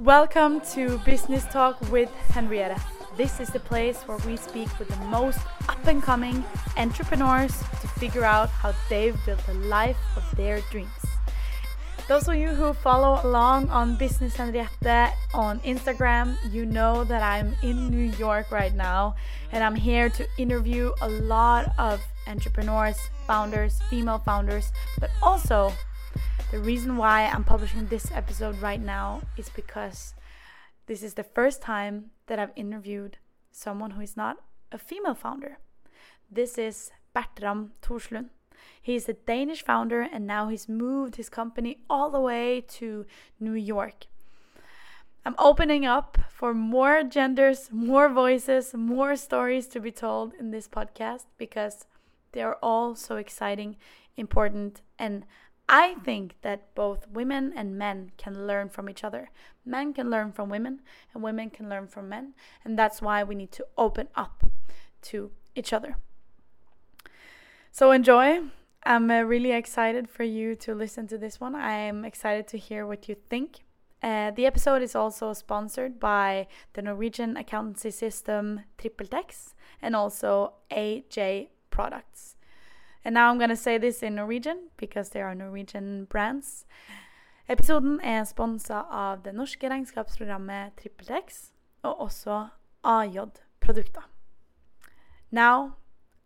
Welcome to Business Talk with Henriette. This is the place where we speak with the most up-and-coming entrepreneurs to figure out how they've built the life of their dreams. Those of you who follow along on Business Henriette on Instagram, you know that I'm in New York right now, and I'm here to interview a lot of entrepreneurs, founders, female founders, but also the reason why I'm publishing this episode right now is because this is the first time that I've interviewed someone who is not a female founder. This is Bertram Thorslund. He is a Danish founder and now he's moved his company all the way to New York. I'm opening up for more genders, more voices, more stories to be told in this podcast because they are all so exciting, important, and I think that both women and men can learn from each other. Men can learn from women, and women can learn from men. And that's why we need to open up to each other. So enjoy. I'm really excited for you to listen to this one. I'm excited to hear what you think. The episode is also sponsored by the Norwegian accountancy system Tripletex and also AJ Produkter. And now I'm gonna say this in Norwegian, because there are Norwegian brands. Episoden sponset av det norske regnskapsprogrammet Tripletex, og også AJ Produkter. Now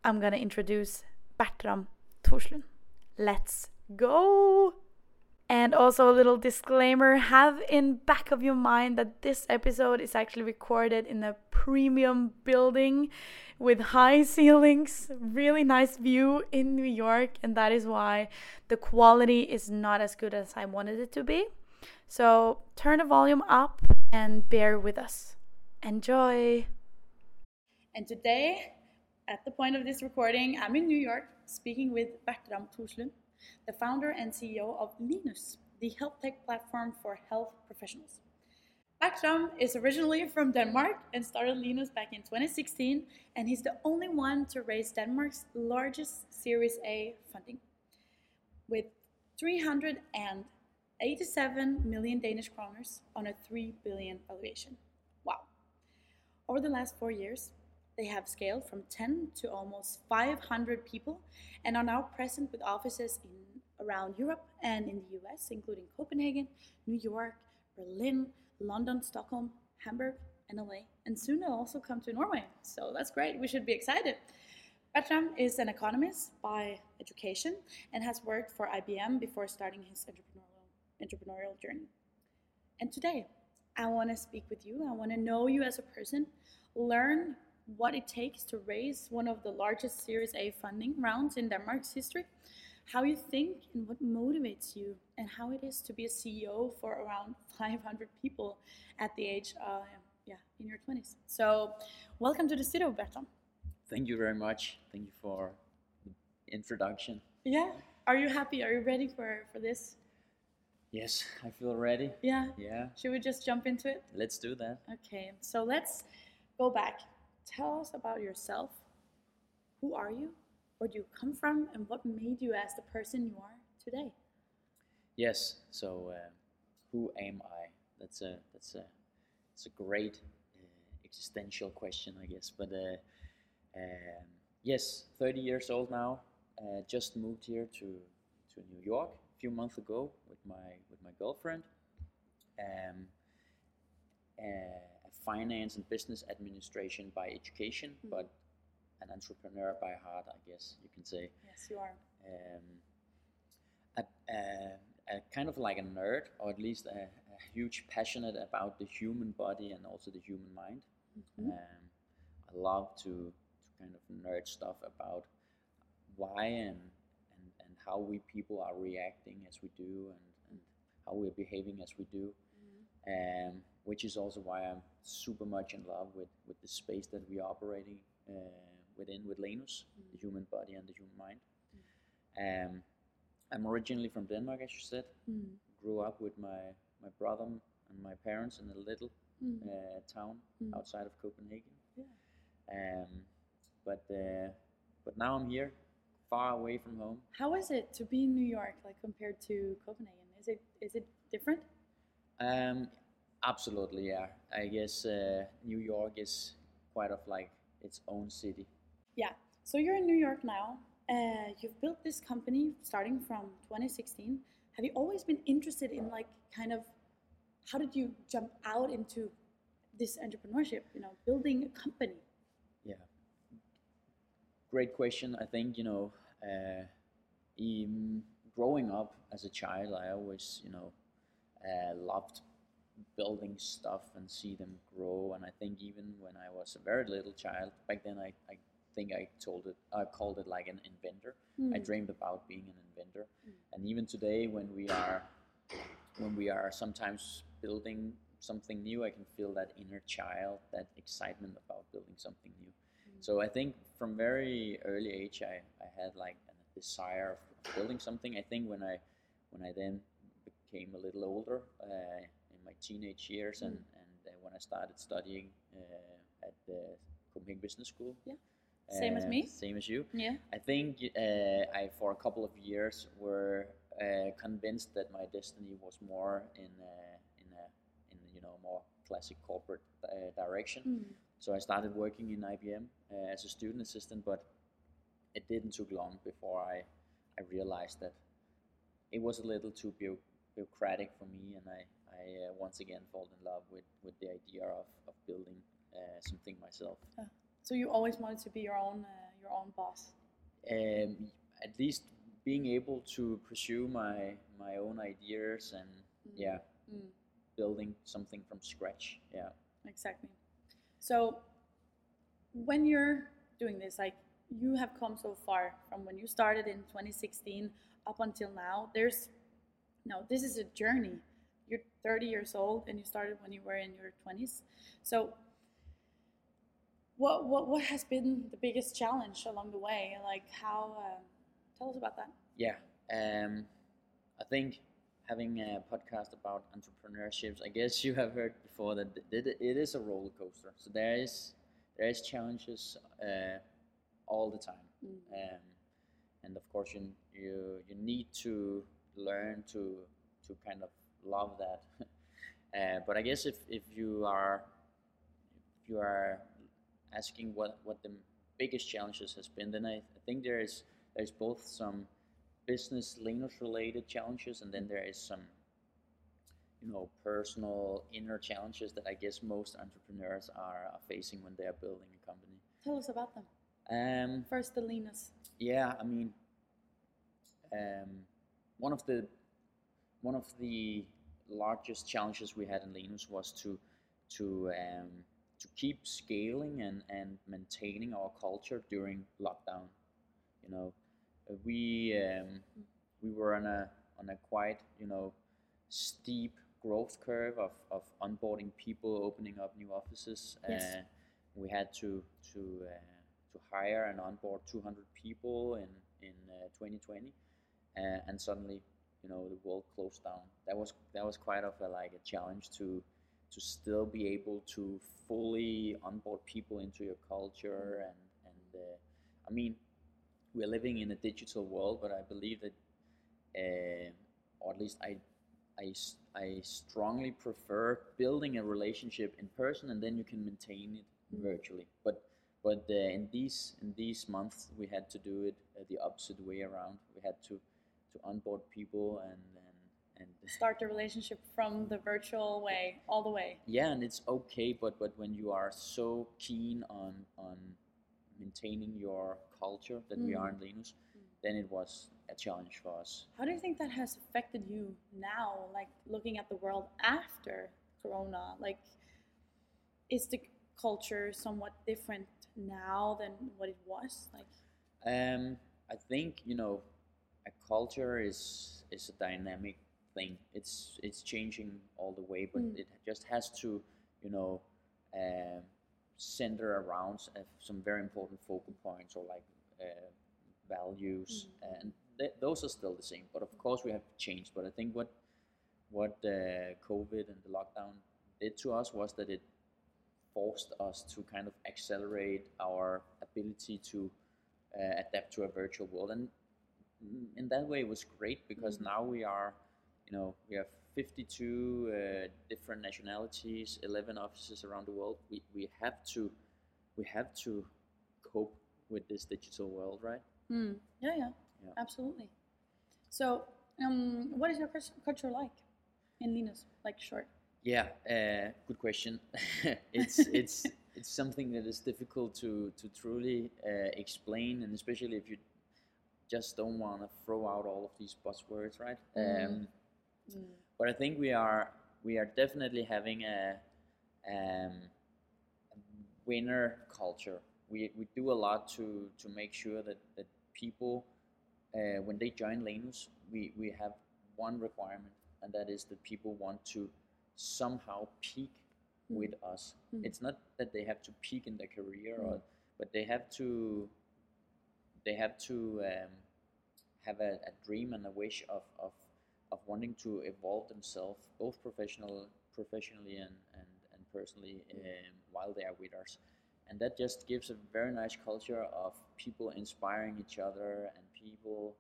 I'm gonna introduce Bertram Thorslund. Let's go! And also a little disclaimer, have in back of your mind that this episode is actually recorded in a premium building with high ceilings, really nice view in New York, and that is why the quality is not as good as I wanted it to be. So turn the volume up and bear with us. Enjoy! And today, at the point of this recording, I'm in New York speaking with Bertram Thorslund, the founder and CEO of Lenus, the health tech platform for health professionals. Bertram is originally from Denmark and started Lenus back in 2016, and he's the only one to raise Denmark's largest Series A funding with 387 million Danish kroners on a 3 billion valuation. Wow. Over the last 4 years, they have scaled from 10 to almost 500 people and are now present with offices in around Europe and in the US, including Copenhagen, New York, Berlin, London, Stockholm, Hamburg, and LA. And soon they'll also come to Norway. So that's great. We should be excited. Bertram is an economist by education and has worked for IBM before starting his entrepreneurial journey. And today, I want to speak with you. I want to know you as a person, learn what it takes to raise one of the largest Series A funding rounds in Denmark's history, how you think and what motivates you, and how it is to be a CEO for around 500 people at the age in your 20s. So welcome to the studio, Bertram. Thank you very much. Thank you for the introduction. Yeah. Are you happy? Are you ready for this? Yes, I feel ready. Yeah. Should we just jump into it? Let's do that. Okay. So let's go back. Tell us about yourself. Who are you? Where do you come from? And what made you as the person you are today? Yes. So, who am I? That's a great existential question, I guess. But yes, 30 years old now. Just moved here to New York a few months ago with my girlfriend. Finance and business administration by education, but an entrepreneur by heart, I guess you can say. Yes, you are. A kind of like a nerd, or at least a huge passionate about the human body and also the human mind. Mm-hmm. I love to kind of nerd stuff about why and how we people are reacting as we do and how we're behaving as we do. Mm-hmm. Which is also why I'm super much in love with the space that we are operating within with Lenus, the human body and the human mind. Mm. I'm originally from Denmark, as you said. Mm. Grew up with my brother and my parents in a little town outside of Copenhagen. Yeah. But now I'm here, far away from home. How is it to be in New York, like compared to Copenhagen? Is it different? Absolutely, yeah. I guess New York is quite of like its own city. Yeah. So you're in New York now. You've built this company starting from 2016. Have you always been interested in like kind of how did you jump out into this entrepreneurship? You know, building a company. Yeah. Great question. I think growing up as a child, I always loved building stuff and see them grow. And I think even when I was a very little child, back then I called it like an inventor. I dreamed about being an inventor. And even today when we are sometimes building something new, I can feel that inner child, that excitement about building something new. So I think from very early age, I had like a desire of building something. I think when I then became a little older, in my teenage years, and when I started studying at the Copenhagen Business School, same as me, same as you, I think I for a couple of years were convinced that my destiny was more in more classic corporate direction. So I started working in IBM as a student assistant, but it didn't took long before I realized that it was a little too bureaucratic for me, and I once again fall in love with the idea of building something myself. So you always wanted to be your own boss? At least being able to pursue my own ideas and building something from scratch. Yeah, exactly. So when you're doing this, like you have come so far from when you started in 2016 up until now, this is a journey. You're 30 years old and you started when you were in your 20s. So what has been the biggest challenge along the way? Like how, tell us about that. Yeah. I think having a podcast about entrepreneurships, I guess you have heard before that it is a roller coaster. So there is challenges all the time, and of course you need to learn to kind of love that. But I guess if you are asking what the biggest challenges has been, then I think there's both some business Lenus related challenges, and then there is some personal inner challenges that I guess most entrepreneurs are facing when they are building a company. Tell us about them. First, the Lenus. Yeah, I mean, one of the largest challenges we had in Lenus was to keep scaling and maintaining our culture during lockdown. We were on a quite steep growth curve of onboarding people, opening up new offices. Yes. We had to hire and onboard 200 people in 2020, and suddenly the world closed down. That was quite of a challenge to still be able to fully onboard people into your culture, and I mean. We're living in a digital world, but I believe that, or at least I strongly prefer building a relationship in person, and then you can maintain it virtually. But in these months, we had to do it the opposite way around. We had to onboard people and start the relationship from the virtual way all the way. Yeah, and it's okay, but when you are so keen on maintaining your culture that we are in Lenus, then it was a challenge for us. How do you think that has affected you now, like looking at the world after Corona? Like, is the culture somewhat different now than what it was? Like, I think a culture is a dynamic thing. It's changing all the way, but it just has to center around some very important focal points or values, and those are still the same. But of course, we have changed. But I think what COVID and the lockdown did to us was that it forced us to kind of accelerate our ability to adapt to a virtual world, and in that way, it was great because now we are, we have 52 different nationalities, 11 offices around the world. We have to cope with this digital world, right? Mm. Yeah, absolutely. So, what is your culture like in Lenus? Like short. Yeah, good question. It's something that is difficult to truly explain, and especially if you just don't want to throw out all of these buzzwords, right? But I think we are definitely having a winner culture. We do a lot to make sure that people, when they join Lenus, we have one requirement, and that is that people want to somehow peak with us. It's not that they have to peak in their career, but they have to have a dream and a wish of wanting to evolve themselves, both professionally and personally, while they are with us. And that just gives a very nice culture of people inspiring each other, and people,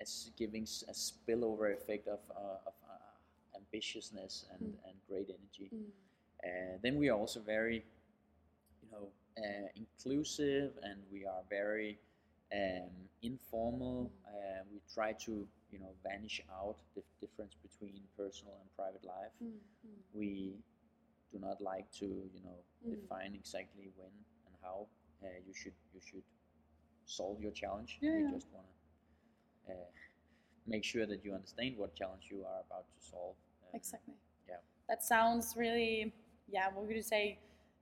it's giving a spillover effect of ambitiousness and great energy. Then we are also very, inclusive, and we are very informal. We try to vanish out the difference between personal and private life. We do not like to define exactly when and how you should solve your challenge. We just want to make sure that you understand what challenge you are about to solve. Exactly. Yeah. That sounds really, what would you say?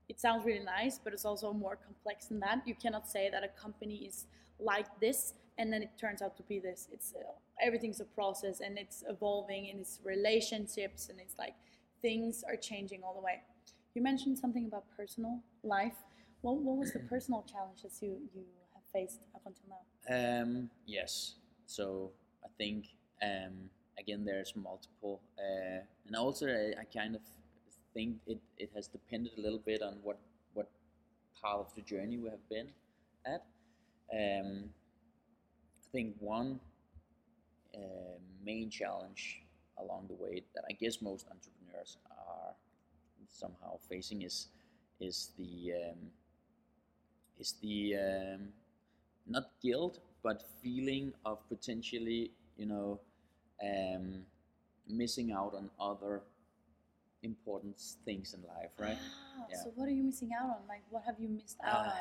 It sounds really nice, but it's also more complex than that. You cannot say that a company is like this and then it turns out to be this. It's everything's a process, and it's evolving, and it's relationships, and it's like things are changing all the way. You mentioned something about personal life. What was the personal challenges you have faced up until now? Yes. So I think, again, there's multiple. And also I kind of think it has depended a little bit on what part of the journey we have been at. I think one main challenge along the way that I guess most entrepreneurs are somehow facing is the not guilt, but feeling of potentially missing out on other important things in life, right? So what are you missing out on? Like, what have you missed out on?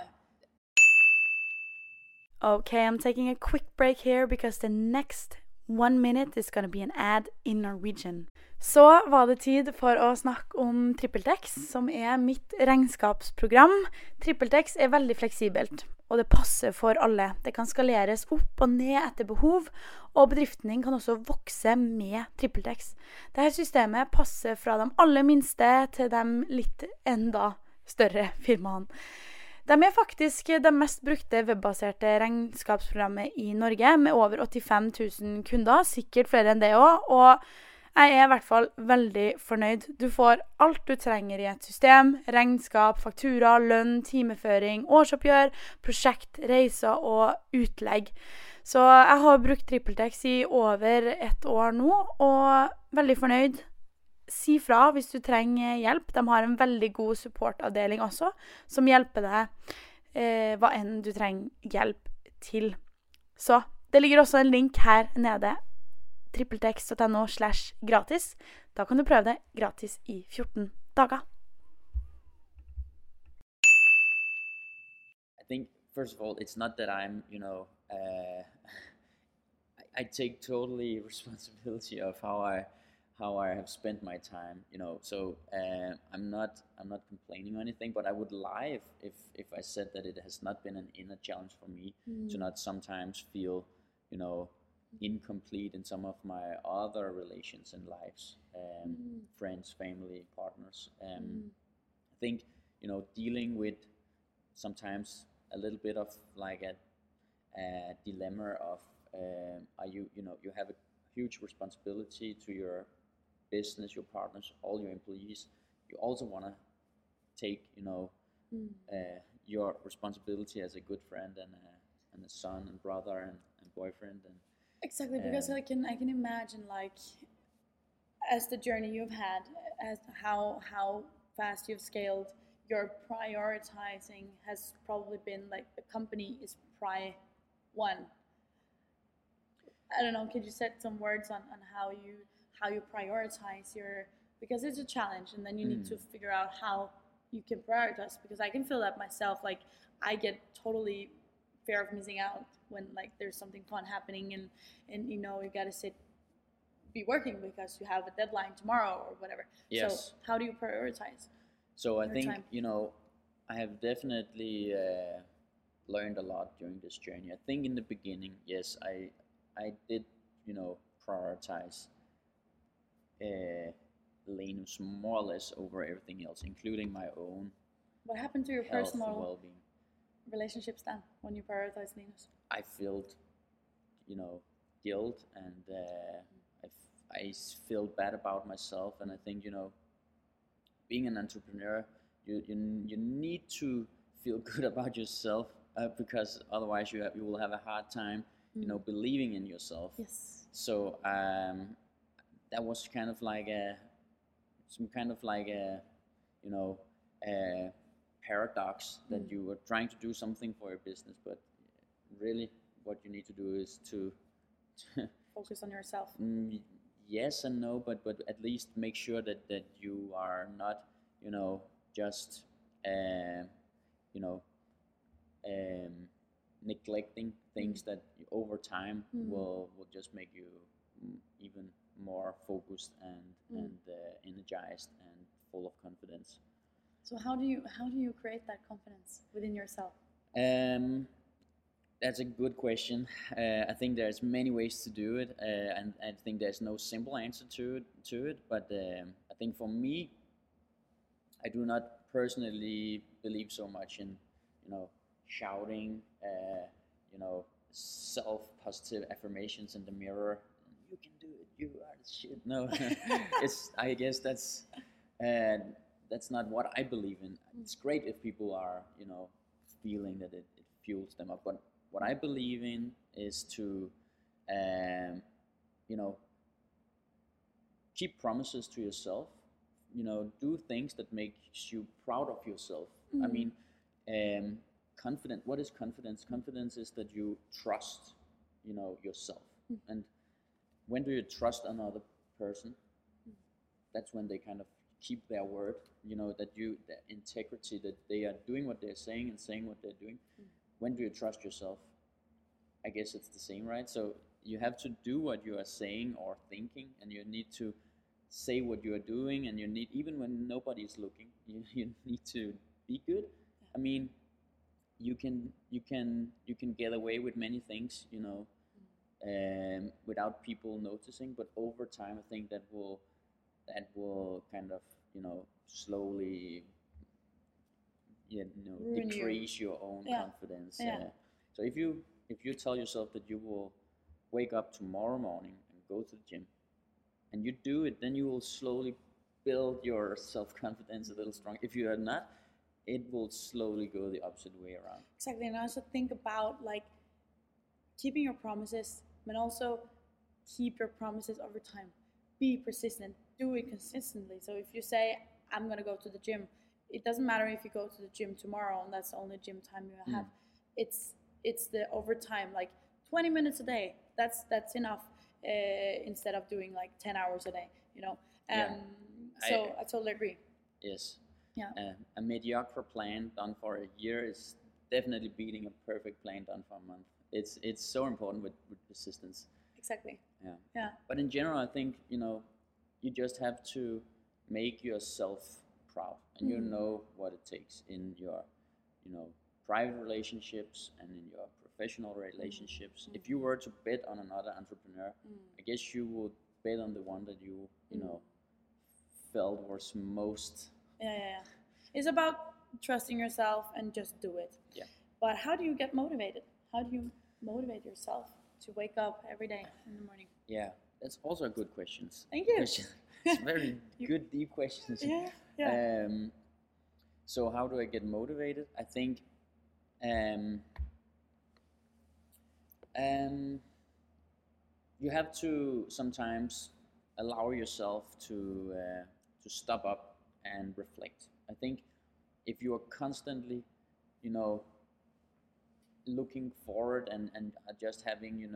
Okay, I'm taking a quick break here because the next 1 minute is going to be an ad in Norwegian. Så var det tid for å snakke om Tripletex, som er mitt regnskapsprogram. Tripletex er veldig fleksibelt, og det passer for alle. Det kan skaleres opp og ned etter behov, og bedriften din kan også vokse med Tripletex. Dette systemet passer fra de aller minste til de litt enda større firmaene. De er faktisk det mest brukte webbaserte regnskapsprogrammet I Norge, med over 85 000 kunder, sikkert flere enn det også, og jeg I hvert fall veldig fornøyd. Du får alt du trenger I et system: regnskap, faktura, lønn, timeføring, årsoppgjør, prosjekt, reiser og utlegg. Så jeg har brukt Tripletex I over ett år nå, og veldig fornøyd. Si fra hvis du trenger hjelp. De har en veldig god supportavdeling også, som hjelper deg hva enn du trenger hjelp til. Så det ligger også en link her nede, tripletex.no/gratis. Da kan du prøve det gratis I 14 dager. I think, first of all, it's not that I'm, I take totally responsibility of how I have spent my time, so I'm not complaining or anything, but I would lie if I said that it has not been an inner challenge for me to not sometimes feel, incomplete in some of my other relations and lives, friends, family, partners. I think, dealing with sometimes a little bit of like a dilemma of, are you, you have a huge responsibility to your business, your partners, all your employees. You also want to take, your responsibility as a good friend and a son and brother and boyfriend. Exactly, because I can imagine, like, as the journey you've had, as how fast you've scaled, your prioritizing has probably been like the company is priority one. I don't know, could you set some words on how you prioritize your, because it's a challenge, and then you need to figure out how you can prioritize, because I can feel that myself, like I get totally fear of missing out when like there's something fun happening, and you know you gotta be working because you have a deadline tomorrow or whatever. Yes. So how do you prioritize? So I think time? You know, I have definitely learned a lot during this journey. I think in the beginning, yes, I did, you know, prioritize Lenus more or less over everything else, including my own. What happened to your health, personal well-being, relationships then when you prioritized Lenus? I felt, you know, guilt, and I felt bad about myself, and I think, you know, being an entrepreneur, you need to feel good about yourself, because otherwise you will have a hard time, you know, believing in yourself. Yes. So that was kind of like a you know, a paradox that you were trying to do something for your business, but really what you need to do is to focus on yourself. Yes and no, but at least make sure that you are not, you know, just you know, neglecting things that over time will just make you even more focused and energized and full of confidence. So how do you create that confidence within yourself? That's a good question. I think there's many ways to do it, and I think there's no simple answer to it. But I think for me, I do not personally believe so much in, you know, shouting, you know, self-positive affirmations in the mirror. You can do it. You are the shit. No, I guess that's not what I believe in. It's great if people are, you know, feeling that it fuels them up, but what I believe in is to, you know, keep promises to yourself. You know, do things that makes you proud of yourself. Mm-hmm. I mean, confident. What is confidence? Confidence is that you trust, you know, yourself. Mm-hmm. And when do you trust another person? Mm-hmm. That's when they kind of keep their word. You know, that integrity, that they are doing what they're saying and saying what they're doing. Mm-hmm. When do you trust yourself? I guess it's the same, right? So you have to do what you are saying or thinking, and you need to say what you are doing, and you need, even when nobody is looking, you need to be good. I mean, you can get away with many things, you know, without people noticing, but over time I think that will kind of, you know, slowly, you know, decrease your own confidence. Yeah. So if you tell yourself that you will wake up tomorrow morning and go to the gym, and you do it, then you will slowly build your self-confidence a little stronger. If you are not, it will slowly go the opposite way around. Exactly, and I also think about like keeping your promises, but also keep your promises over time. Be persistent, do it consistently. So if you say, I'm gonna go to the gym, it doesn't matter if you go to the gym tomorrow and that's the only gym time you have. It's the overtime, like 20 minutes a day. That's enough, instead of doing like 10 hours a day, you know. So I totally agree. Yes. Yeah. A mediocre plan done for a year is definitely beating a perfect plan done for a month. It's so important with persistence. Exactly. Yeah. Yeah. But in general, I think, you know, you just have to make yourself proud, and you know what it takes in your, you know, private relationships and in your professional relationships. If you were to bet on another entrepreneur, I guess you would bet on the one that you know, felt was most. Yeah. It's about trusting yourself and just do it. Yeah. But how do you get motivated? How do you motivate yourself to wake up every day in the morning? Yeah, that's also a good question. Thank you. It's very good, deep questions. Yeah. Yeah. So how do I get motivated? I think you have to sometimes allow yourself to stop up and reflect. I think if you are constantly, looking forward and just having,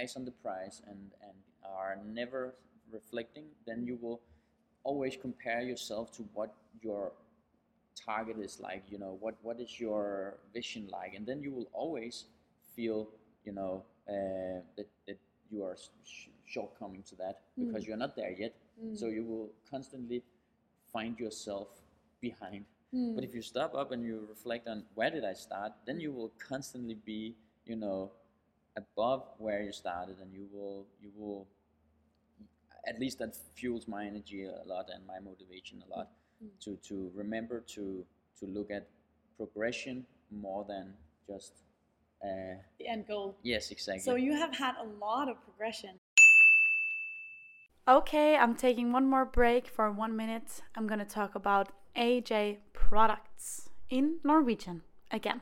eyes on the prize and are never reflecting, then you will always compare yourself to what your target is like, what is your vision like, and then you will always feel, that you are shortcoming to that because you're not there yet. So you will constantly find yourself behind. But if you stop up and you reflect on where did I start, then you will constantly be, above where you started, and you will. At least that fuels my energy a lot and my motivation a lot to remember to look at progression more than just the end goal. Yes, exactly. So you have had a lot of progression. Okay, I'm taking one more break for 1 minute. I'm going to talk about AJ Products in Norwegian again.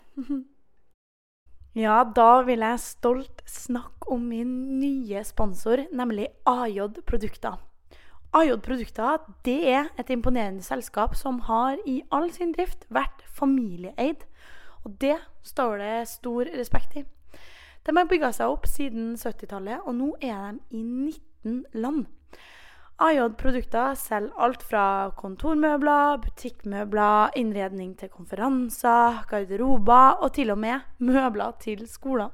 Ja, da vil jeg stolt snakke om min nye sponsor, nemlig AJ Produkter. AJ Produkter, det et imponerende selskap som har I all sin drift vært familieeid, og det står det stor respekt I. De har bygget seg opp siden 70-tallet, og nå de I 19 land. AJ Produkter selger alt fra kontormøbler, butikkmøbler, innredning til konferanser, garderober og til og med møbler til skoler.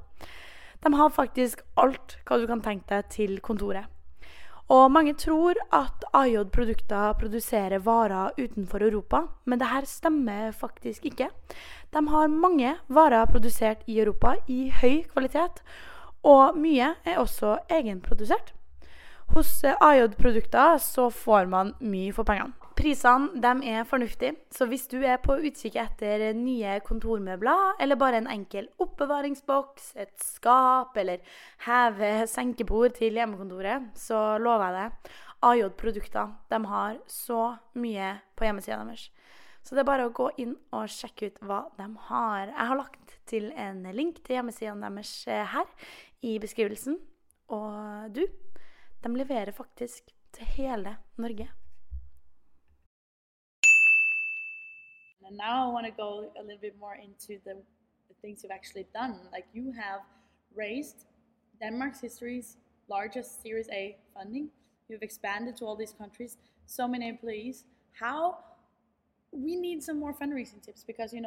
De har faktisk alt hva du kan tenke deg til kontoret. Og mange tror at AJ Produkter produserer varer utenfor Europa, men det her stemmer faktisk ikke. De har mange varer produsert I Europa I høy kvalitet, og mye også egenprodusert. Hos AJ-produkter så får man mye for pengene. Prisene, de fornuftige, så hvis du på utkikk etter nye kontormøbler, eller bare en enkel oppbevaringsboks, et skap, eller heve-senkebord til hjemmekontoret, så lover jeg det. AJ-produkter, de har så mye på hjemmesiden deres. Så det bare å gå inn og sjekke ut hva de har. Jeg har lagt til en link til hjemmesiden deres her I beskrivelsen, og du... De leverer faktisk til hele Norge. And now I want to go a little bit more into the things you've actually done. Like you have raised Denmark's history's largest Series A funding. You've expanded to all these countries. So many employees. How? We need some more fundraising tips because 2%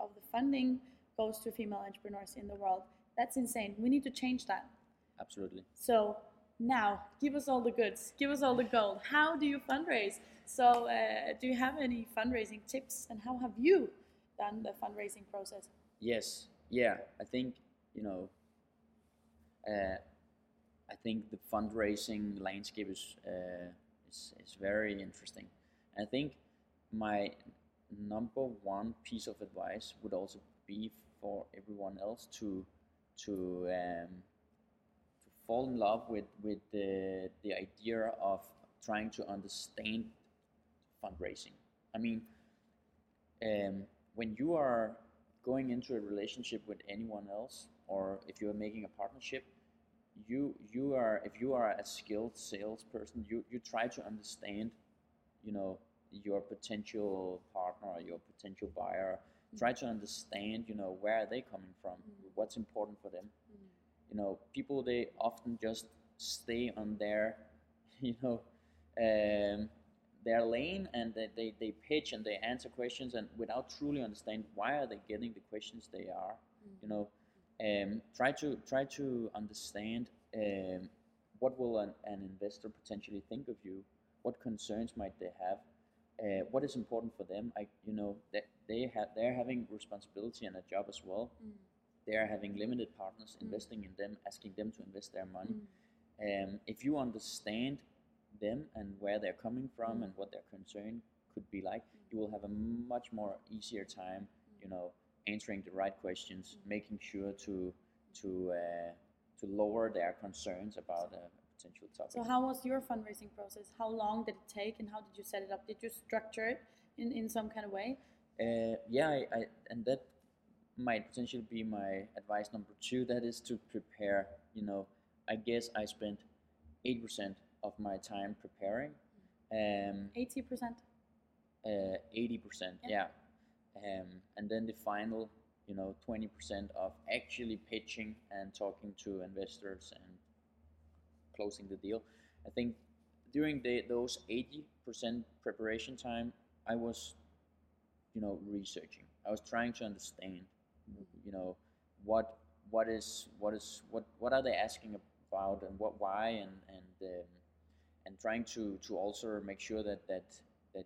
of the funding goes to female entrepreneurs in the world. That's insane. We need to change that. Absolutely. So. Now, give us all the goods, give us all the gold. How do you fundraise? So do you have any fundraising tips and how have you done the fundraising process? Yes, yeah, I think, I think the fundraising landscape is very interesting. I think my number one piece of advice would also be for everyone else to fall in love with the idea of trying to understand fundraising. I mean, when you are going into a relationship with anyone else, or if you are making a partnership, if you are a skilled salesperson, you try to understand, your potential partner, or your potential buyer. Try to understand, where are they coming from, what's important for them. People, they often just stay on their, their lane, and they pitch and they answer questions, and without truly understanding why are they getting the questions they are, try to understand what will an investor potentially think of you, what concerns might they have, what is important for them. They're having responsibility and a job as well. They are having limited partners investing in them, asking them to invest their money. If you understand them and where they're coming from and what their concern could be like, you will have a much more easier time, answering the right questions, making sure to lower their concerns about a potential topic. So how was your fundraising process? How long did it take and how did you set it up? Did you structure it in some kind of way? That might potentially be my advice number 2, that is to prepare. I guess I spent 8% of my time preparing. 80%? 80%, yeah. And then the final, 20% of actually pitching and talking to investors and closing the deal. I think during those 80% preparation time, I was, researching. I was trying to understand, what are they asking about and why and trying to also make sure that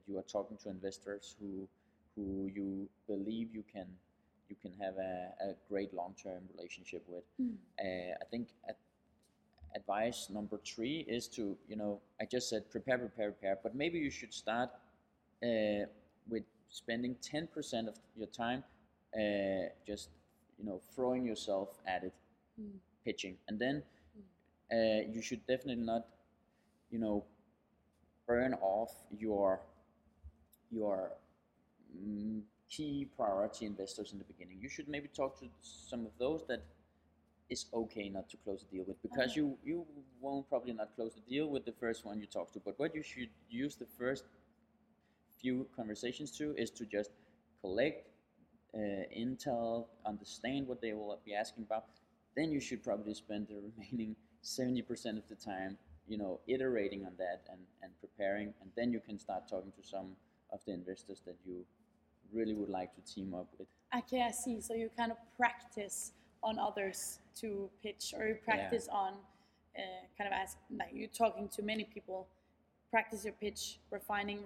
you are talking to investors who you believe you can have a great long-term relationship with. I think advice number 3 is to, I just said prepare, but maybe you should start with spending 10% of your time just throwing yourself at it, pitching, and then you should definitely not burn off your key priority investors in the beginning. You should maybe talk to some of those that is okay not to close the deal with, because you won't probably not close the deal with the first one you talk to, but what you should use the first few conversations to is to just collect intel, understand what they will be asking about. Then you should probably spend the remaining 70% of the time iterating on that and preparing, and then you can start talking to some of the investors that you really would like to team up with. Okay, I see. So you kind of practice on others to pitch, or you practice on kind of you're talking to many people, practice your pitch, refining,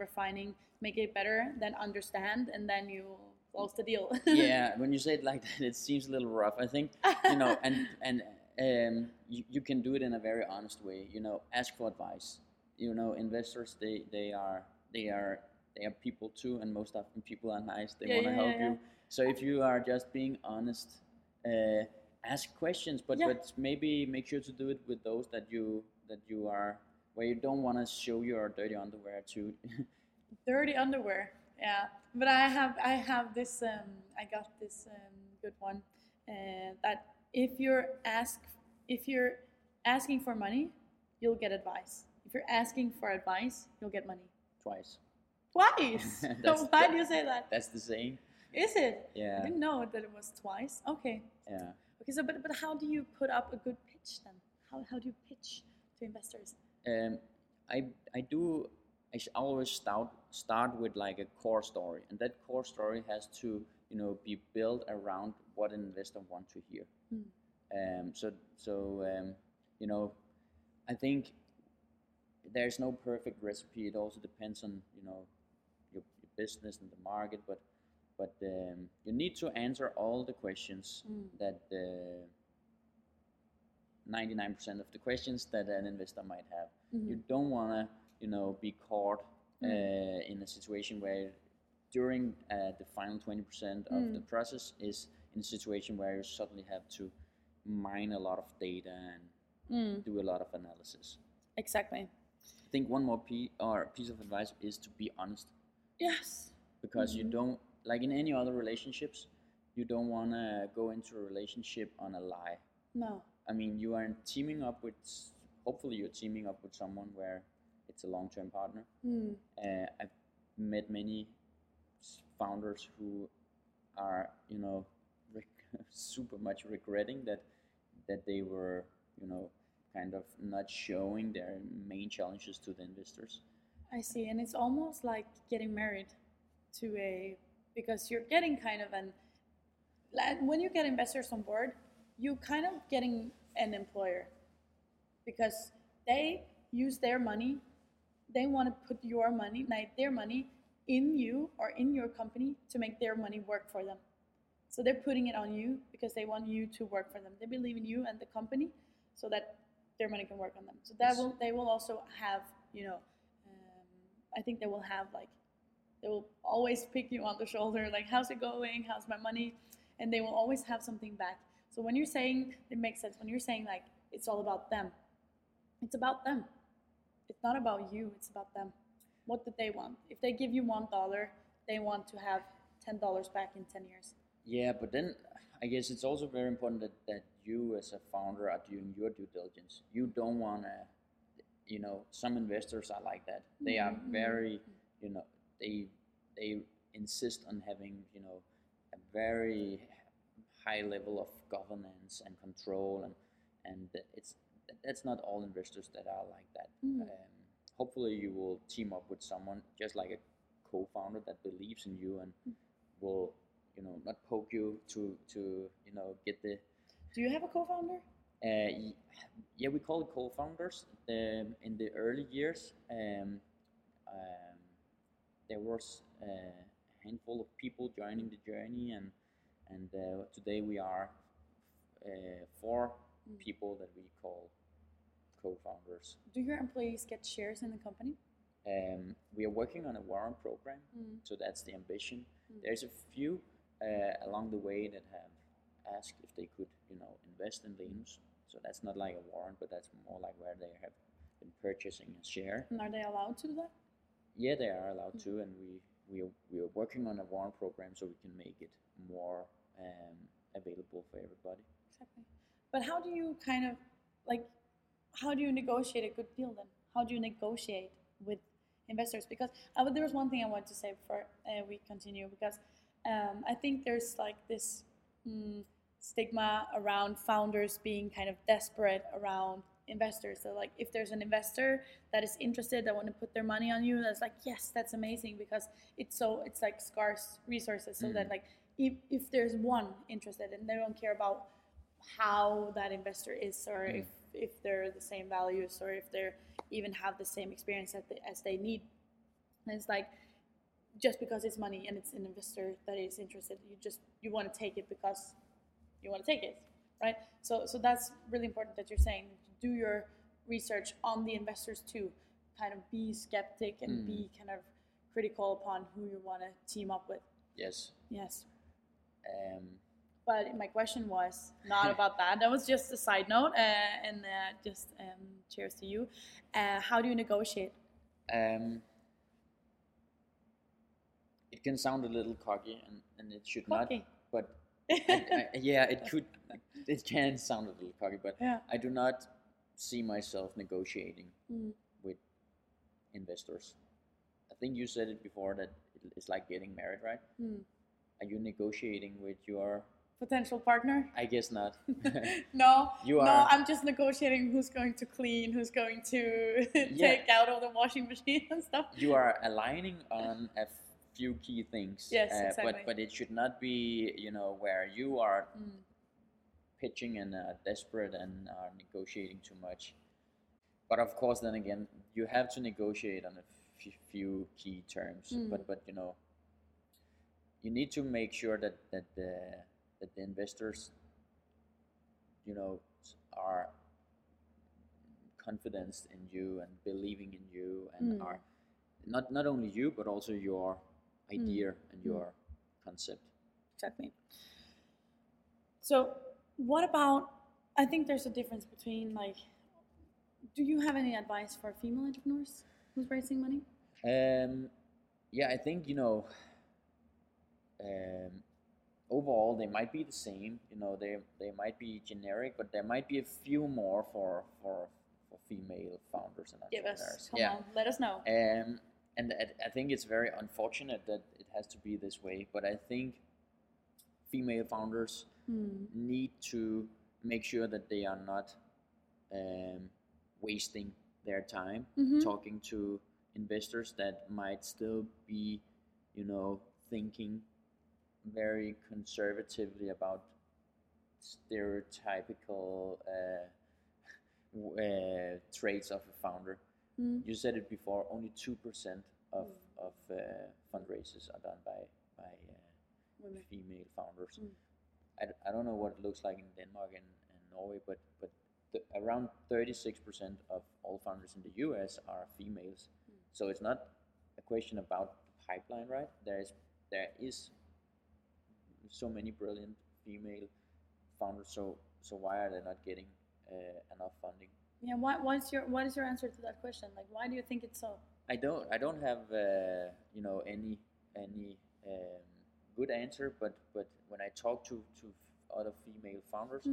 make it better, then understand, and then you close the deal. Yeah, when you say it like that, it seems a little rough. I think, you can do it in a very honest way. Ask for advice. Investors, they are people too, and most often people are nice. They want to help you. So if you are just being honest, ask questions, but maybe make sure to do it with those that you are, where you don't want to show your dirty underwear too. Dirty underwear. Yeah, but I have this. I got this good one that if you're asking for money, you'll get advice. If you're asking for advice, you'll get money. Twice. Why do you say that? That's the saying. Is it? Yeah. I didn't know that it was twice. Okay. Yeah. Okay. So, but how do you put up a good pitch then? How do you pitch to investors? I always start with like a core story, and that core story has to be built around what an investor wants to hear. I think there's no perfect recipe. It also depends on your business and the market, but you need to answer all the questions that 99% of the questions that an investor might have. You don't want to be caught in a situation where during the final 20% of the process is in a situation where you suddenly have to mine a lot of data and do a lot of analysis. Exactly. I think one more piece of advice is to be honest. Yes. Because you don't, like in any other relationships, you don't want to go into a relationship on a lie. No. I mean, you are hopefully you're teaming up with someone where it's a long-term partner. I've met many founders who are, super much regretting that they were, kind of not showing their main challenges to the investors. I see, and it's almost like getting married because you're getting kind of when you get investors on board, you kind of getting an employer, because they use their money, they want to put your money, like their money, in you or in your company to make their money work for them. So they're putting it on you because they want you to work for them. They believe in you and the company so that their money can work on them. So they will also have, I think they will have they will always pick you on the shoulder, like, how's it going? How's my money? And they will always have something back. So when you're saying, it makes sense, when you're saying like, it's all about them. It's about them. It's not about you, it's about them. What did they want? If they give you $1, they want to have $10 back in 10 years. Yeah, but then I guess it's also very important that you as a founder are doing your due diligence. You don't want to you know, some investors are like that. They are very, you know, they insist on having, you know, a very high level of governance and control, and it's, that's not all investors that are like that. Hopefully you will team up with someone just like a co-founder that believes in you and will, you know, not poke you to you know, get the... Do you have a co-founder? Yeah, we call it co-founders. In the early years, there was a handful of people joining the journey, and today we are 4 people that we call co-founders. Do your employees get shares in the company? We are working on a warrant program, so that's the ambition. There's a few along the way that have asked if they could, you know, invest in Lenus. So that's not like a warrant, but that's more like where they have been purchasing a share. And are they allowed to do that? Yeah, they are allowed to, and we are working on a warrant program so we can make it more available for everybody. Exactly. But how do you kind of, like, how do you negotiate a good deal then? How do you negotiate with investors? Because there was one thing I wanted to say before we continue, because I think there's like this stigma around founders being kind of desperate around investors. So like, if there's an investor that is interested, that want to put their money on you, that's like, yes, that's amazing, because it's like scarce resources. So that like, if there's one interested, and they don't care about how that investor is, or if they're the same values, or if they're even have the same experience as they need. And it's like, just because it's money and it's an investor that is interested, you want to take it because you want to take it, right? So that's really important that you're saying, do your research on the investors too, kind of be skeptic and be kind of critical upon who you want to team up with. Yes. But my question was not about that. That was just a side note, and cheers to you. How do you negotiate? It can sound a little cocky, and it should cocky. Not. But it can sound a little cocky, but yeah. I do not see myself negotiating with investors. I think you said it before that it's like getting married, right? Are you negotiating with your potential partner? I guess not. No, you are. No, I'm just negotiating who's going to clean, who's going to take out of the washing machine and stuff. You are aligning on a few key things. Yes, exactly. But it should not be, you know, where you are pitching and desperate and are negotiating too much. But of course, then again, you have to negotiate on a few key terms. But you know, you need to make sure that the investors, you know, are confident in you and believing in you, and are not only you, but also your idea and your concept. Exactly. So what about, I think there's a difference between, like, do you have any advice for female entrepreneurs who's raising money? Yeah, I think, you know, overall, they might be the same. You know, they might be generic, but there might be a few more for female founders and entrepreneurs. Come on, let us know. And I think it's very unfortunate that it has to be this way. But I think female founders need to make sure that they are not wasting their time talking to investors that might still be, you know, thinking very conservatively about stereotypical traits of a founder. You said it before, only 2% of fundraisers are done by female founders. I don't know what it looks like in Denmark and Norway, but around 36% of all founders in the US are females. So it's not a question about the pipeline, right? There is so many brilliant female founders, so why are they not getting enough funding? Yeah, what is your answer to that question? Like, why do you think it's so? I don't have you know, any good answer, but when I talk to other female founders,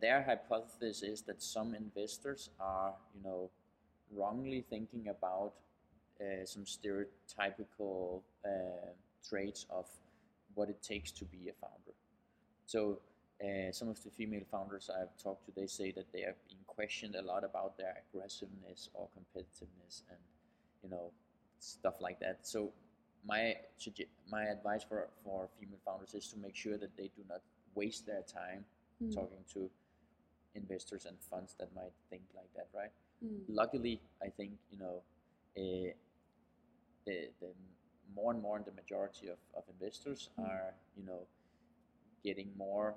their hypothesis is that some investors are, you know, wrongly thinking about some stereotypical traits of what it takes to be a founder. So some of the female founders I've talked to, they say that they are being questioned a lot about their aggressiveness or competitiveness and, you know, stuff like that. So my advice for female founders is to make sure that they do not waste their time talking to investors and funds that might think like that, right? Luckily, I think, you know, the more and more the majority of investors are, you know, getting more,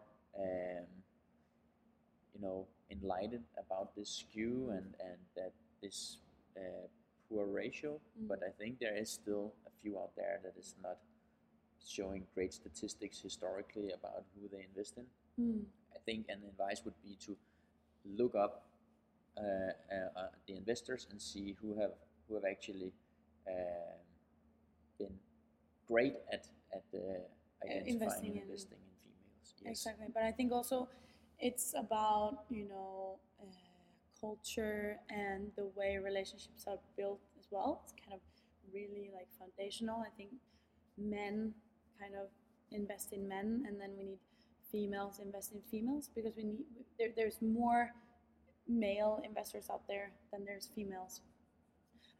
you know, enlightened about this skew and that this poor ratio. But I think there is still a few out there that is not showing great statistics historically about who they invest in. I think an advice would be to look up the investors and see who have actually been great at identifying and investing in females. Yes. Exactly, but I think also it's about, you know, culture and the way relationships are built as well. It's kind of really like foundational. I think men kind of invest in men, and then we need females invest in females because we need there's more male investors out there than there's females.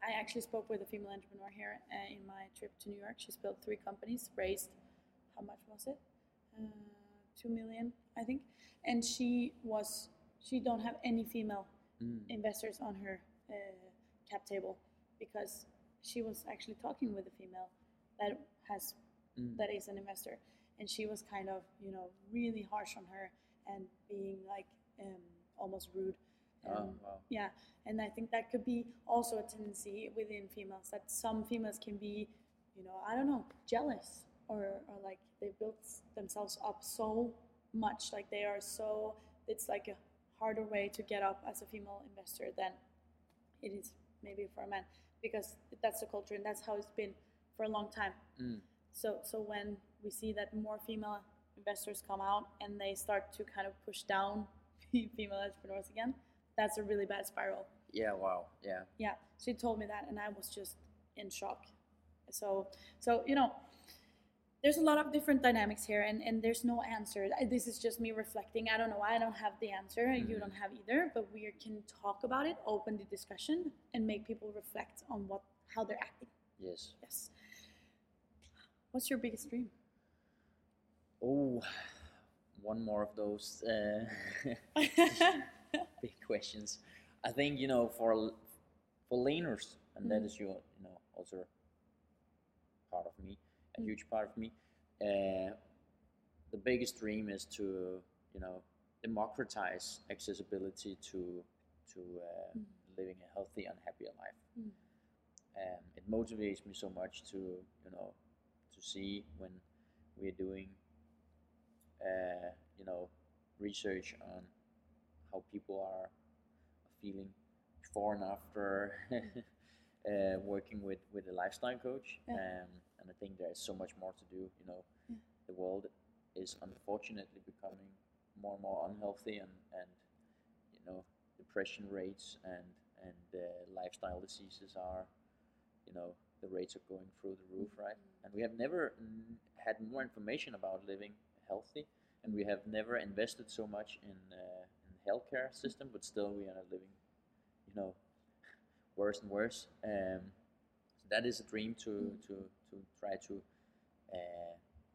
I actually spoke with a female entrepreneur here in my trip to New York. She's built 3 companies, raised, how much was it? 2 million, I think. And she don't have any female investors on her cap table because she was actually talking with a female that has that is an investor, and she was kind of, you know, really harsh on her and being like almost rude. Wow. Yeah, and I think that could be also a tendency within females, that some females can be, you know, I don't know, jealous or like they built themselves up so much, like they are so, it's like a harder way to get up as a female investor than it is maybe for a man, because that's the culture and that's how it's been for a long time. So when we see that more female investors come out and they start to kind of push down female entrepreneurs again, that's a really bad spiral. Yeah, wow, yeah. Yeah, she told me that and I was just in shock. So you know, there's a lot of different dynamics here and there's no answer. This is just me reflecting. I don't know, I don't have the answer, you don't have either, but we can talk about it, open the discussion and make people reflect on how they're acting. Yes. Yes. What's your biggest dream? Oh, one more of those big questions. I think, you know, for Lenus, and that is your, you know, also part of me, a huge part of me. The biggest dream is to, you know, democratize accessibility to living a healthy and happier life. It motivates me so much to, you know, to see when we're doing, you know, research on how people are feeling before and after working with a lifestyle coach. Yeah. And I think there is so much more to do. You know, the world is unfortunately becoming more and more unhealthy, and you know, depression rates and lifestyle diseases are, you know, the rates are going through the roof, right? And we have never had more information about living healthy, and we have never invested so much in the healthcare system, but still we are living, you know, worse and worse. So that is a dream to try to,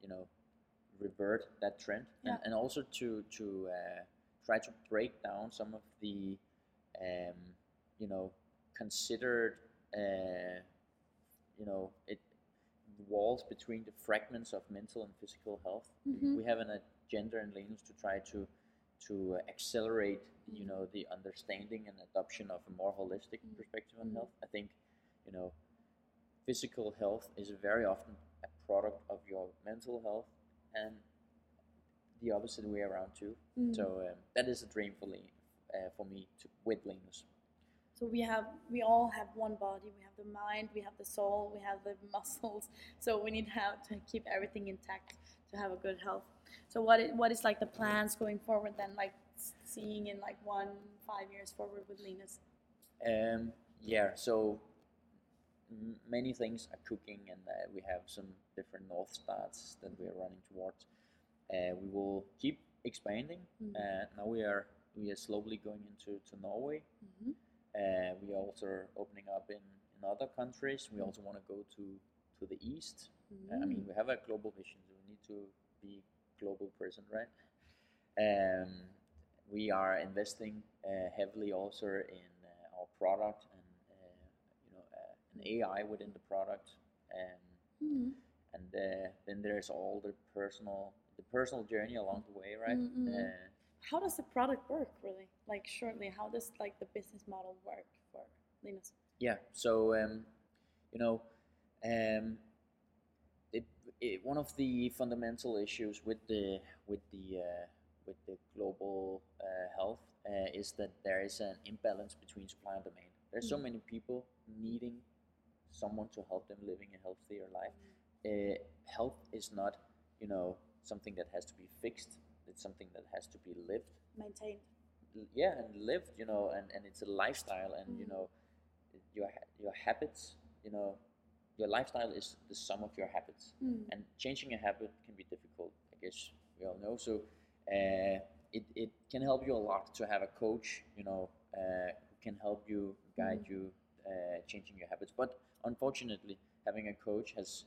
you know, revert that trend, and also to try to break down some of the, you know, considered, you know, walls between the fragments of mental and physical health. We have an agenda in Lenus to try to accelerate, you know, the understanding and adoption of a more holistic perspective on health. I think, you know, physical health is very often a product of your mental health, and the opposite way around too. So that is a dream for me with Lenus. So we all have one body. We have the mind, we have the soul, we have the muscles. So we need to keep everything intact to have a good health. So what is like the plans going forward then, like seeing in like 1-5 years forward with Lenus? Yeah, so many things are cooking, and we have some different North Stars that we are running towards. We will keep expanding. Now we are slowly going into Norway. We are also opening up in other countries. We also want to go to the East. I mean, we have a global vision, so we need to be global present, right? We are investing heavily also in our product and an AI within the product, and then there's all the personal journey along the way, right? How does the product work, really? Like, shortly, how does like the business model work for Lenus? Yeah, so one of the fundamental issues with the global health is that there is an imbalance between supply and demand. There's so many people needing someone to help them living a healthier life. Health is not, something that has to be fixed. It's something that has to be lived, maintained. Yeah, and lived, and it's a lifestyle, and your habits, your lifestyle is the sum of your habits, and changing a habit can be difficult, I guess we all know. So it can help you a lot to have a coach, who can help you, guide you, changing your habits. But unfortunately, having a coach has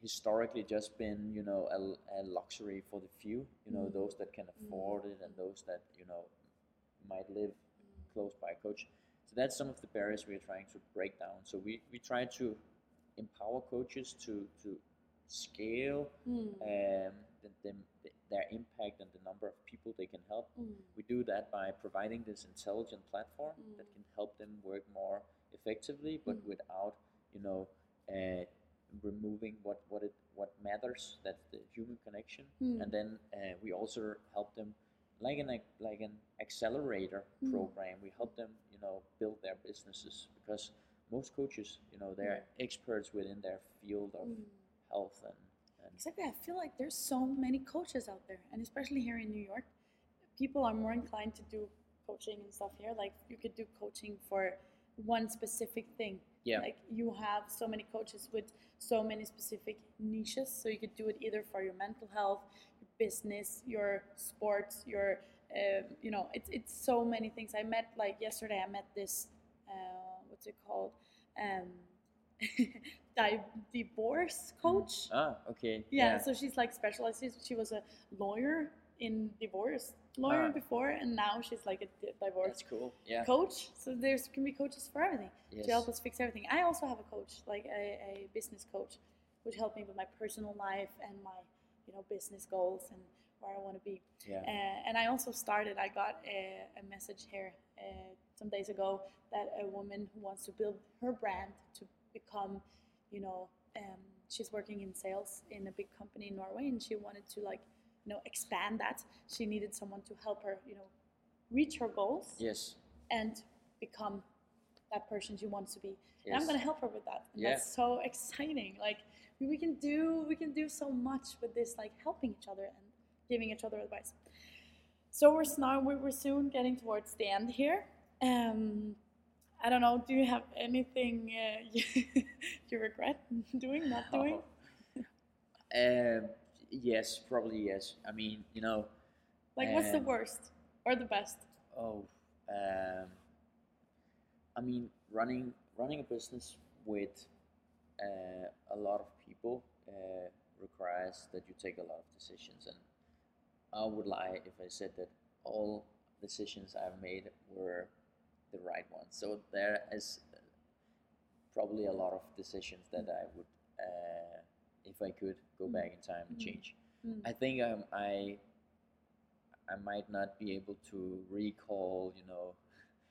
historically just been, a luxury for the few, those that can afford it, and those that, might live close by a coach. So that's some of the barriers we are trying to break down. So we try to empower coaches to scale their impact and the number of people they can help. We do that by providing this intelligent platform that can help them work more effectively, but without, removing what matters, that's the human connection. And then we also help them like an accelerator program. We help them, build their businesses, because most coaches, they're experts within their field of health and exactly. I feel like there's so many coaches out there, and especially here in New York, people are more inclined to do coaching and stuff here. Like, you could do coaching for one specific thing. Yeah. Like, you have so many coaches with so many specific niches, so you could do it either for your mental health, your business, your sports, your it's so many things. I met this what's it called, divorce coach. Oh, okay. Yeah, so she's like specialized. She was a lawyer in divorce lawyer before, and now she's like a divorce coach. So there's can be coaches for everything, to help us fix everything. I also have a coach, like a business coach, which helped me with my personal life and my business goals and where I want to be. And I also started, I got a message here some days ago that a woman who wants to build her brand to become, she's working in sales in a big company in Norway, and she wanted to expand that. She needed someone to help her, reach her goals. Yes. And become that person she wants to be. Yes. And I'm going to help her with that. And that's so exciting. Like, we can do so much with this, like helping each other and giving each other advice. So we're soon getting towards the end here. I don't know. Do you have anything you regret not doing? Yes, probably yes. I mean, like, what's the worst or the best? Oh, I mean, running a business with a lot of people requires that you take a lot of decisions, and I would lie if I said that all decisions I've made were the right ones. So there is probably a lot of decisions that I would, if I could go back in time and change. I think I might not be able to recall,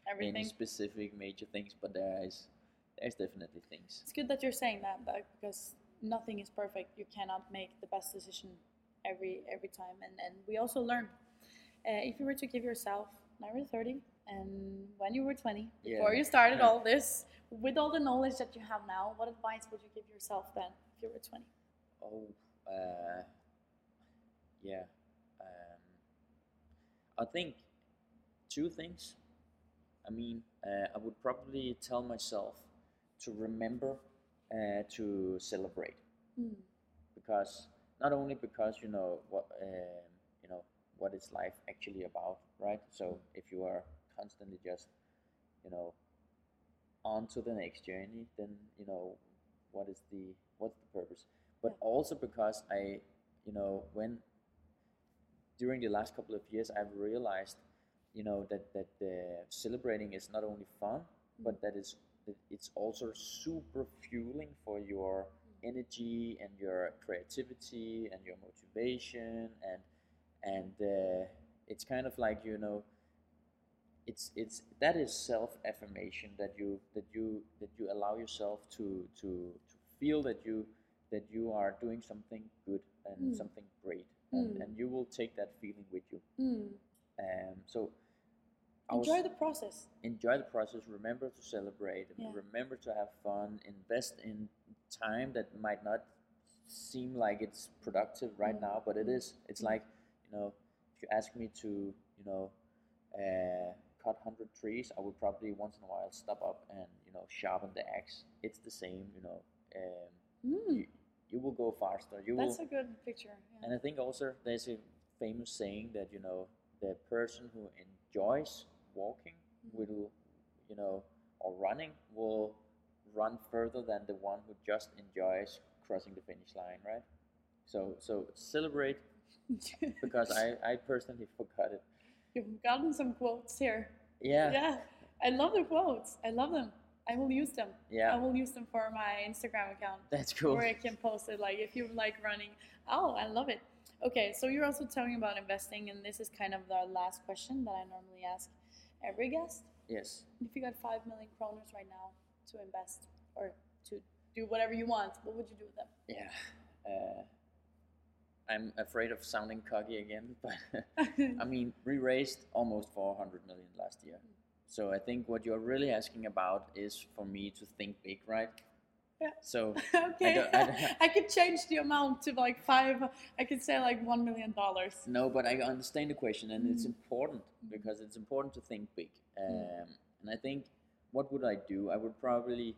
everything, any specific major things, but there's definitely things. It's good that you're saying that, because nothing is perfect. You cannot make the best decision every time, and we also learn. If you were to give yourself, now you're 30, and when you were 20, before you started all this, with all the knowledge that you have now, what advice would you give yourself then if you were 20? Oh, I think two things. I mean, I would probably tell myself to remember to celebrate, because not only because you know what is life actually about, right? So if you are constantly just on to the next journey, then what's the purpose? But also because I during the last couple of years I've realized that the celebrating is not only fun, but it's also super fueling for your energy and your creativity and your motivation, and it's kind of like it's that is self-affirmation that you allow yourself to feel that you are doing something good and something great, and you will take that feeling with you. So enjoy the process, remember to celebrate, remember to have fun, invest in time that might not seem like it's productive right now, but it is. It's like, if you ask me to cut 100 trees, I would probably once in a while stop up and sharpen the axe. It's the same. You will go faster. That's a good picture. Yeah. And I think also there's a famous saying that the person who enjoys walking will, or running will run further than the one who just enjoys crossing the finish line, right? So celebrate, because I personally forgot it. You've gotten some quotes here. Yeah. I love the quotes. I love them. I will use them. Yeah. I will use them for my Instagram account. That's cool. Where I can post it, like, if you like running. Oh, I love it. Okay, so you're also telling about investing, and this is kind of the last question that I normally ask every guest. Yes. If you got 5 million kroners right now to invest or to do whatever you want, what would you do with them? Yeah. I'm afraid of sounding cocky again, but I mean, we raised almost 400 million last year. So I think what you're really asking about is for me to think big, right? Yeah. So okay. I could change the amount to like 5. I could say like $1 million. No, but I understand the question, and it's important because it's important to think big. And I think, what would I do? I would probably,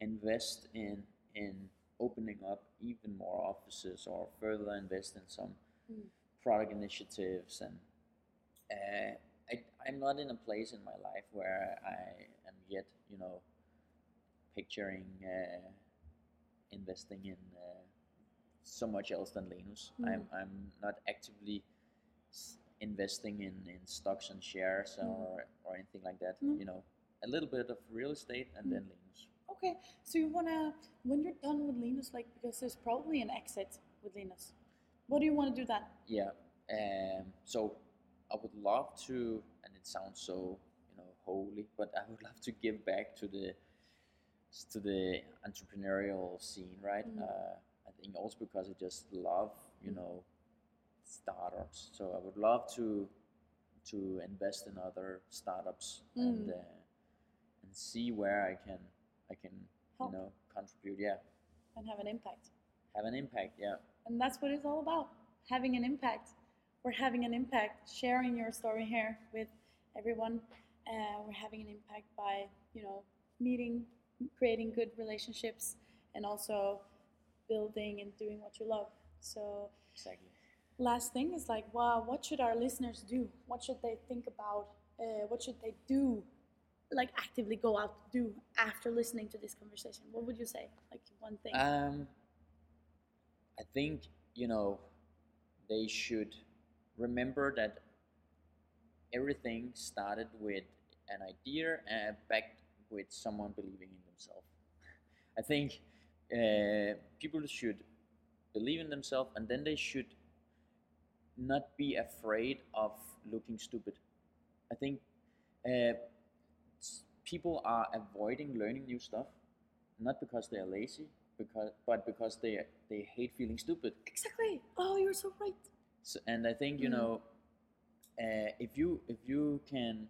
invest in opening up even more offices, or further invest in some product initiatives. And I'm not in a place in my life where I am yet, picturing investing in so much else than Lenus. I'm not actively investing in stocks and shares or anything like that. A little bit of real estate and then Lenus. Okay, so you wanna, when you're done with Lenus, like, because there's probably an exit with Lenus. What do you want to do then? Yeah, so I would love to, and it sounds so holy, but I would love to give back to the entrepreneurial scene, right? I think also because I just love startups, so I would love to invest in other startups and see where I can help. Contribute, and have an impact. And that's what it's all about, having an impact. We're having an impact, sharing your story here with everyone. We're having an impact by meeting, creating good relationships, and also building and doing what you love. So exactly. Last thing is like, wow, what should our listeners do? What should they think about? What should they do? Like, actively go out to do after listening to this conversation? What would you say? Like, one thing. I think they should remember that everything started with an idea backed with someone believing in themselves. I think people should believe in themselves, and then they should not be afraid of looking stupid. I think people are avoiding learning new stuff, not because they are lazy, but because they hate feeling stupid. Exactly. Oh, you're so right. So, and I think if you can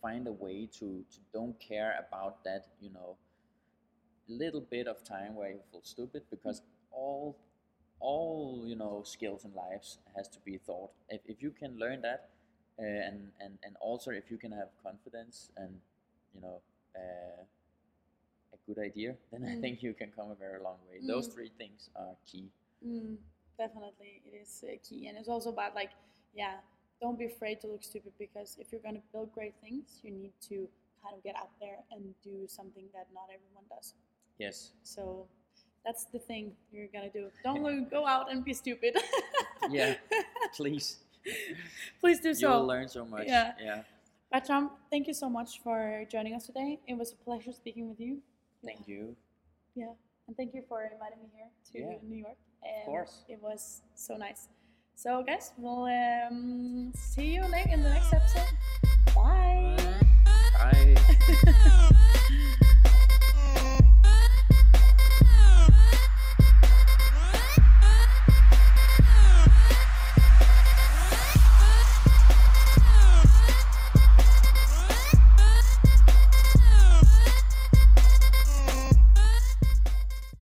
find a way to don't care about that little bit of time where you feel stupid, because all skills and lives has to be thought. If you can learn that, and also if you can have confidence and, you know, a good idea, then I think you can come a very long way. Those three things are key. Definitely, it is key, and it's also about like, don't be afraid to look stupid, because if you're going to build great things, you need to kind of get out there and do something that not everyone does. Yes. So that's the thing you're going to do. Don't go out and be stupid. Yeah, please. Please do so. You'll learn so much. Yeah. Bertram, thank you so much for joining us today. It was a pleasure speaking with you. Thank you. Yeah, and thank you for inviting me here to New York. Of course. It was so nice. So guys, we'll see you in the next episode. Bye. Bye.